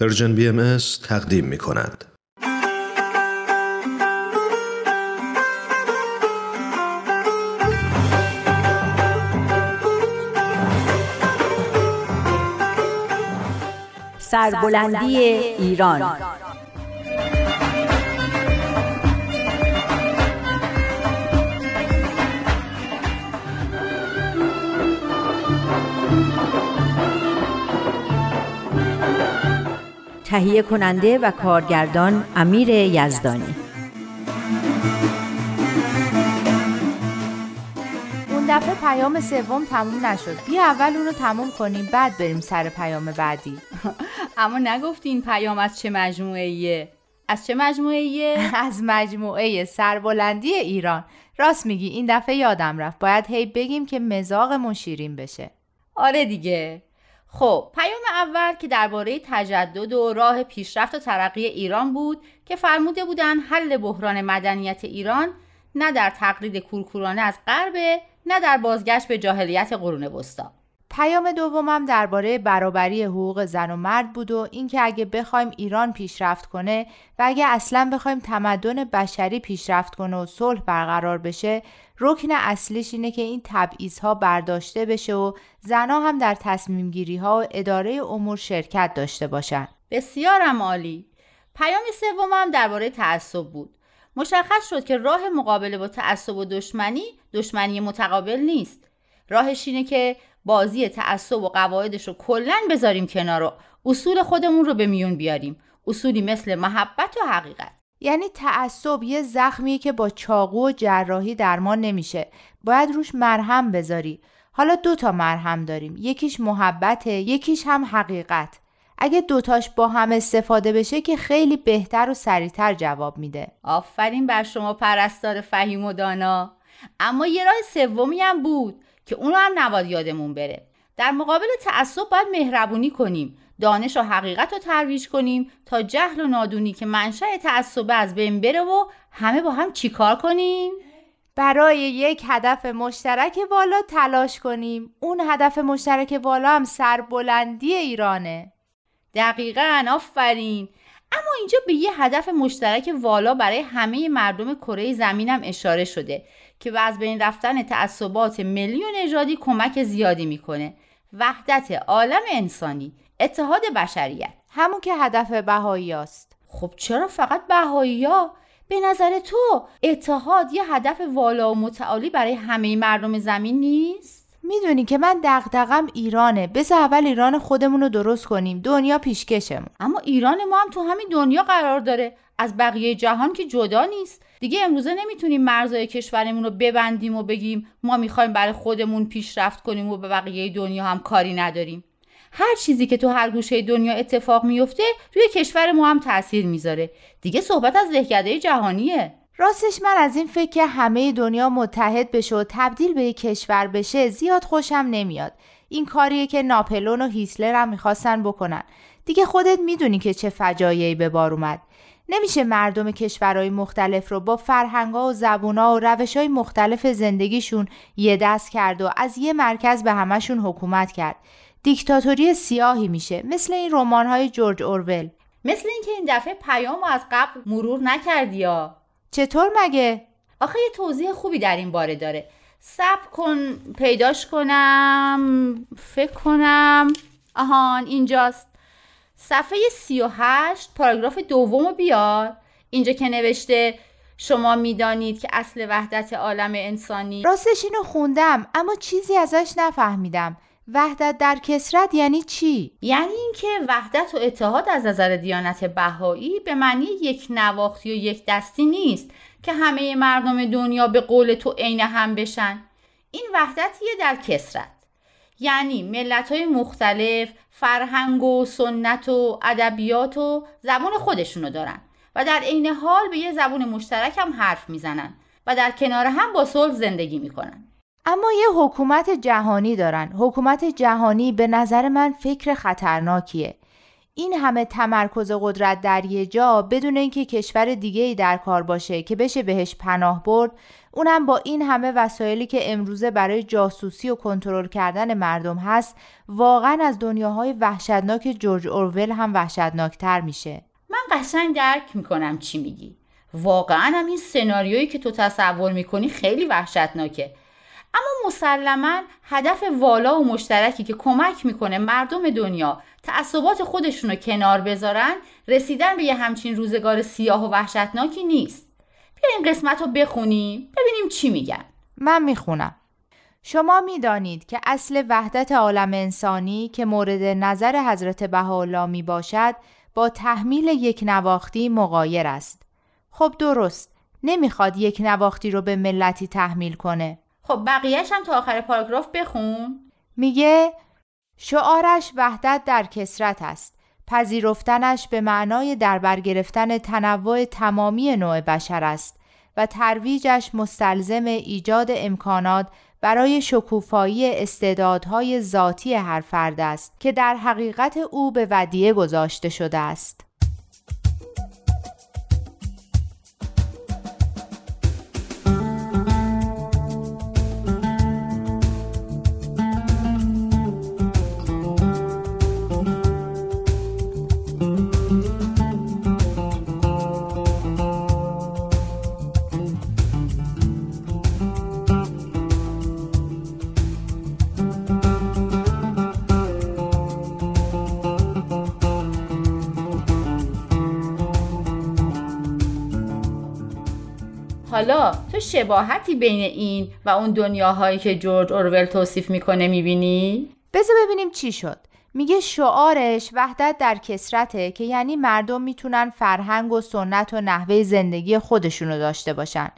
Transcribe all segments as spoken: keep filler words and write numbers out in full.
ارژن بی ام تقدیم می کند. سربلندی ایران. تهیه کننده و کارگردان امیر یزدانی. اون دفعه پیام سوم تموم نشد. بیا اول اون رو تموم کنیم بعد بریم سر پیام بعدی. اما نگفتی این پیام از چه مجموعه ایه؟ از چه مجموعه ایه؟ از مجموعه سربلندی ایران. راست میگی، این دفعه یادم رفت. باید هی بگیم که مزاقمون شیرین بشه. آره دیگه. خب پیام اول که درباره تجدد و راه پیشرفت و ترقی ایران بود که فرموده بودن حل بحران مدنیت ایران نه در تقلید کورکورانه از غرب، نه در بازگشت به جاهلیت قرون وسطی. پیام دومم درباره برابری حقوق زن و مرد بود و اینکه اگه بخوایم ایران پیشرفت کنه و اگه اصلاً بخوایم تمدن بشری پیشرفت کنه و صلح برقرار بشه، رکن اصلیش اینه که این تبعیض‌ها برداشته بشه و زن‌ها هم در تصمیم‌گیری‌ها و اداره امور شرکت داشته باشن. بسیارم عالی. پیام سومم درباره تعصب بود. مشخص شد که راه مقابله با تعصب و دشمنی، دشمنی متقابل نیست. راهش اینه که بازی تعصب و قواعدش رو کلن بذاریم کنار و اصول خودمون رو به میون بیاریم. اصولی مثل محبت و حقیقت. یعنی تعصب یه زخمیه که با چاقو و جراحی درمان نمیشه. باید روش مرهم بذاری. حالا دوتا مرهم داریم. یکیش محبته، یکیش هم حقیقت. اگه دوتاش با هم استفاده بشه که خیلی بهتر و سریعتر جواب میده. آفرین بر شما پرستار فهیم و دانا. اما یه راه سومی هم بود که اون رو هم نباید یادمون بره. در مقابل تعصب باید مهربونی کنیم، دانش و حقیقت رو ترویج کنیم تا جهل و نادونی که منشأ تعصب از بین بره و همه با هم چیکار کنیم؟ برای یک هدف مشترک والا تلاش کنیم. اون هدف مشترک والا هم سربلندی ایرانه. دقیقاً، آفرین. اما اینجا به یه هدف مشترک والا برای همه مردم کره زمین هم اشاره شده که به از بین رفتن تعصبات ملی و نژادی کمک زیادی میکنه. وحدت عالم انسانی، اتحاد بشریت، همون که هدف بهایی است. خب چرا فقط بهایی ها؟ به نظر تو اتحاد یه هدف والا و متعالی برای همه مردم زمین نیست؟ میدونی که من دغدغم ایرانه. بذار اول ایران خودمون رو درست کنیم، دنیا پیشکشمون. اما ایران ما هم تو همین دنیا قرار داره، از بقیه جهان که جدا نیست. دیگه امروزه نمیتونیم مرزهای کشورمون رو ببندیم و بگیم ما میخوایم برای خودمون پیشرفت کنیم و به بقیه دنیا هم کاری نداریم. هر چیزی که تو هر گوشه دنیا اتفاق میفته روی کشور ما هم تأثیر میذاره. دیگه صحبت از دهکده جهانیه. راستش من از این فکر که همه دنیا متحد بشه و تبدیل به یک کشور بشه زیاد خوشم نمیاد. این کاریه که ناپلئون و هیتلر هم میخواستن بکنن. دیگه خودت میدونی که چه فجایعی به بار اومد. نمیشه مردم کشورهای مختلف رو با فرهنگ‌ها و زبون‌ها و روش‌های مختلف زندگیشون یه دست کرد و از یه مرکز به همشون حکومت کرد. دیکتاتوری سیاهی میشه، مثل این رمان‌های جورج اورول. مثل اینکه این دفعه پیامو از قبل مرور نکردی ها. چطور مگه؟ آخه یه توضیح خوبی در این باره داره. صبر کن پیداش کنم. فکر کنم آهان اینجاست. صفحه سی و هشت پاراگراف دومو بیار. اینجا که نوشته شما میدانید که اصل وحدت عالم انسانی. راستش اینو خوندم اما چیزی ازش نفهمیدم. وحدت در کثرت یعنی چی؟ یعنی اینکه وحدت و اتحاد از نظر دیانت بهایی به معنی یک نواختی و یک دستی نیست که همه مردم دنیا به قول تو عین هم بشن. این وحدتیه در کثرت. یعنی ملت‌های مختلف فرهنگ و سنت و ادبیات و زبان خودشونو دارن و در عین حال به یه زبان مشترک هم حرف میزنن و در کنار هم با صلح زندگی میکنن. اما یه حکومت جهانی دارن. حکومت جهانی به نظر من فکر خطرناکیه. این همه تمرکز قدرت در یه جا بدون اینکه کشور دیگه‌ای در کار باشه که بشه بهش پناه برد، اونم با این همه وسایلی که امروزه برای جاسوسی و کنترل کردن مردم هست، واقعا از دنیاهای وحشتناک جورج اورول هم وحشتناکتر میشه. من قشنگ درک میکنم چی میگی. واقعا هم این سناریویی که تو تصور میکنی خیلی وحشتناکه. اما مسلماً هدف والا و مشترکی که کمک میکنه مردم دنیا تعصبات خودشونو کنار بذارن، رسیدن به یه همچین روزگار سیاه و وحشتناکی نیست. بیا این قسمت رو بخونیم ببینیم چی میگن. من میخونم. شما میدانید که اصل وحدت عالم انسانی که مورد نظر حضرت بهاءالله میباشد با تحمیل یک نواختی مغایر است. خب درست، نمیخواد یک نواختی رو به ملتی تحمیل کنه. خب بقیهش هم تا آخر پاراگراف بخون. میگه شعارش وحدت در کثرت است. پذیرفتنش به معنای دربر گرفتن تنوع تمامی نوع بشر است و ترویجش مستلزم ایجاد امکانات برای شکوفایی استعدادهای ذاتی هر فرد است که در حقیقت او به ودیعه گذاشته شده است. حالا تو شباهتی بین این و اون دنیاهایی که جورج اورول توصیف میکنه میبینی؟ بذار ببینیم چی شد. میگه شعارش وحدت در کثرته، که یعنی مردم میتونن فرهنگ و سنت و نحوه زندگی خودشونو داشته باشن.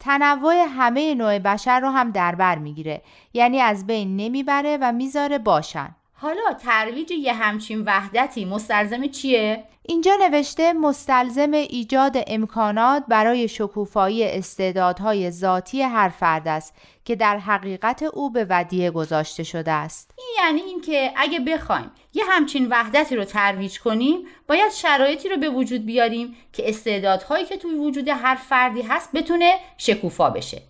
تنوع همه نوع بشر رو هم دربر میگیره، یعنی از بین نمیبره و میذاره باشن. حالا ترویج یه همچین وحدتی مستلزم چیه؟ اینجا نوشته مستلزم ایجاد امکانات برای شکوفایی استعدادهای ذاتی هر فرد است که در حقیقت او به ودیعه گذاشته شده است. این یعنی اینکه اگه بخوایم یه همچین وحدتی رو ترویج کنیم، باید شرایطی رو به وجود بیاریم که استعدادهایی که توی وجود هر فردی هست بتونه شکوفا بشه.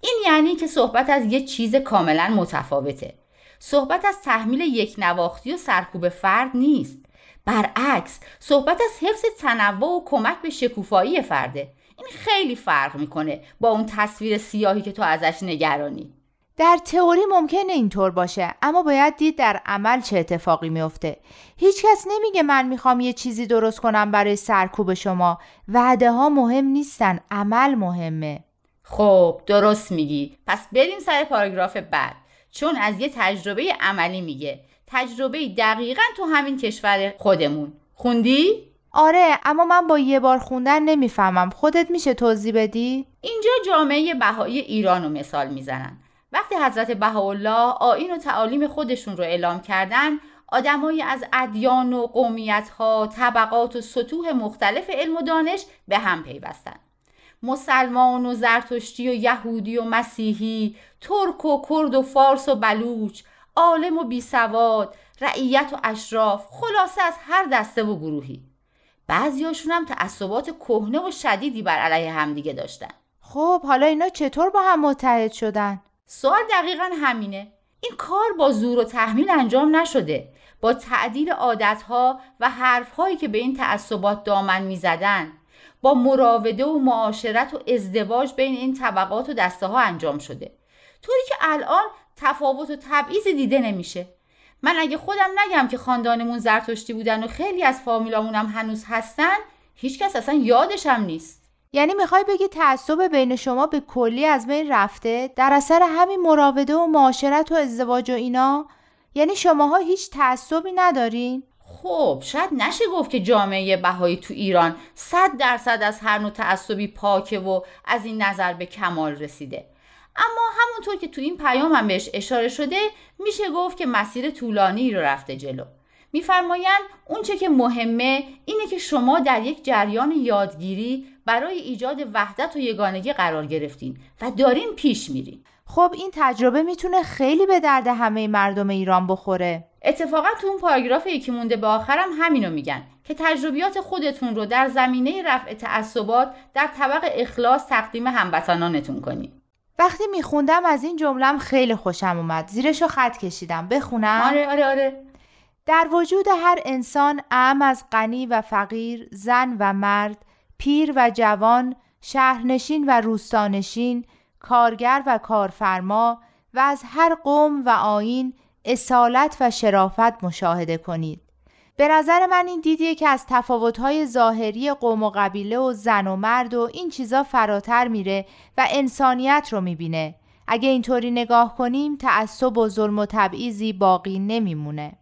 این یعنی که صحبت از یه چیز کاملا متفاوته. صحبت از تحمیل یک نواختی و سرکوب فرد نیست. برعکس، صحبت از حفظ تنوع و کمک به شکوفایی فرده. این خیلی فرق میکنه با اون تصویر سیاهی که تو ازش نگرانی. در تئوری ممکنه اینطور باشه، اما باید دید در عمل چه اتفاقی میفته. هیچکس نمیگه من میخوام یه چیزی درست کنم برای سرکوب شما. وعده ها مهم نیستن، عمل مهمه. خب درست میگی. پس بریم سر پاراگراف بعد، چون از یه تجربه عملی میگه. تجربه دقیقاً تو همین کشور خودمون. خوندی؟ آره، اما من با یه بار خوندن نمیفهمم. خودت میشه توضیح بدی؟ اینجا جامعه بهایی ایران رو مثال میزنن. وقتی حضرت بهاءالله آیین و تعالیم خودشون رو اعلام کردن، آدمایی از ادیان و قومیت‌ها، طبقات و سطوح مختلف علم و دانش به هم پیوستن. مسلمان و زرتشتی و یهودی و مسیحی، ترک و کرد و فارس و بلوچ، عالم و بیسواد، رعیت و اشراف، خلاصه از هر دسته و گروهی. بعضیاشون هم تعصبات کهنه و شدیدی بر علیه هم دیگه داشتن. خب حالا اینا چطور با هم متحد شدن؟ سوال دقیقاً همینه. این کار با زور و تحمیل انجام نشده. با تعدیل عادتها و حرفهایی که به این تعصبات دامن میزدن، با مراوده و معاشرت و ازدواج بین این طبقات و دسته ها انجام شده، طوری که الان تفاوت و تبعیض دیده نمیشه. من اگه خودم نگم که خاندانمون زرتشتی بودن و خیلی از فامیلامونم هنوز هستن، هیچکس اصلا یادش هم نیست. یعنی میخوای بگی تعصب بین شما به کلی از بین رفته در اثر همین مراوده و معاشرت و ازدواج و اینا؟ یعنی شماها هیچ تعصبی ندارین؟ خب شاید نشه گفت که جامعه بهایی تو ایران صد درصد از هر نوع تعصبی پاکه و از این نظر به کمال رسیده. اما همونطور که تو این پیام هم بهش اشاره شده، میشه گفت که مسیر طولانی رو رفته جلو. میفرمایند اون چه که مهمه اینه که شما در یک جریان یادگیری برای ایجاد وحدت و یگانگی قرار گرفتین و دارین پیش میرین. خب این تجربه میتونه خیلی به درد همه مردم ایران بخوره. اتفاقا تو اون پاراگراف یکی مونده به آخرم همینو میگن که تجربیات خودتون رو در زمینه رفع تعصبات در طبق اخلاص تقدیم هموطنانتون کنید. وقتی میخوندم از این جمله‌ام خیلی خوشم اومد. زیرشو خط کشیدم. بخونم؟ آره آره آره. در وجود هر انسان، اعم از غنی و فقیر، زن و مرد، پیر و جوان، شهرنشین و روستانشین، کارگر و کارفرما و از هر قوم و آیین، اصالت و شرافت مشاهده کنید. به نظر من این دیدیه که از تفاوت‌های ظاهری قوم و قبیله و زن و مرد و این چیزا فراتر میره و انسانیت رو میبینه. اگه اینطوری نگاه کنیم، تعصب و ظلم و تبعیضی باقی نمیمونه.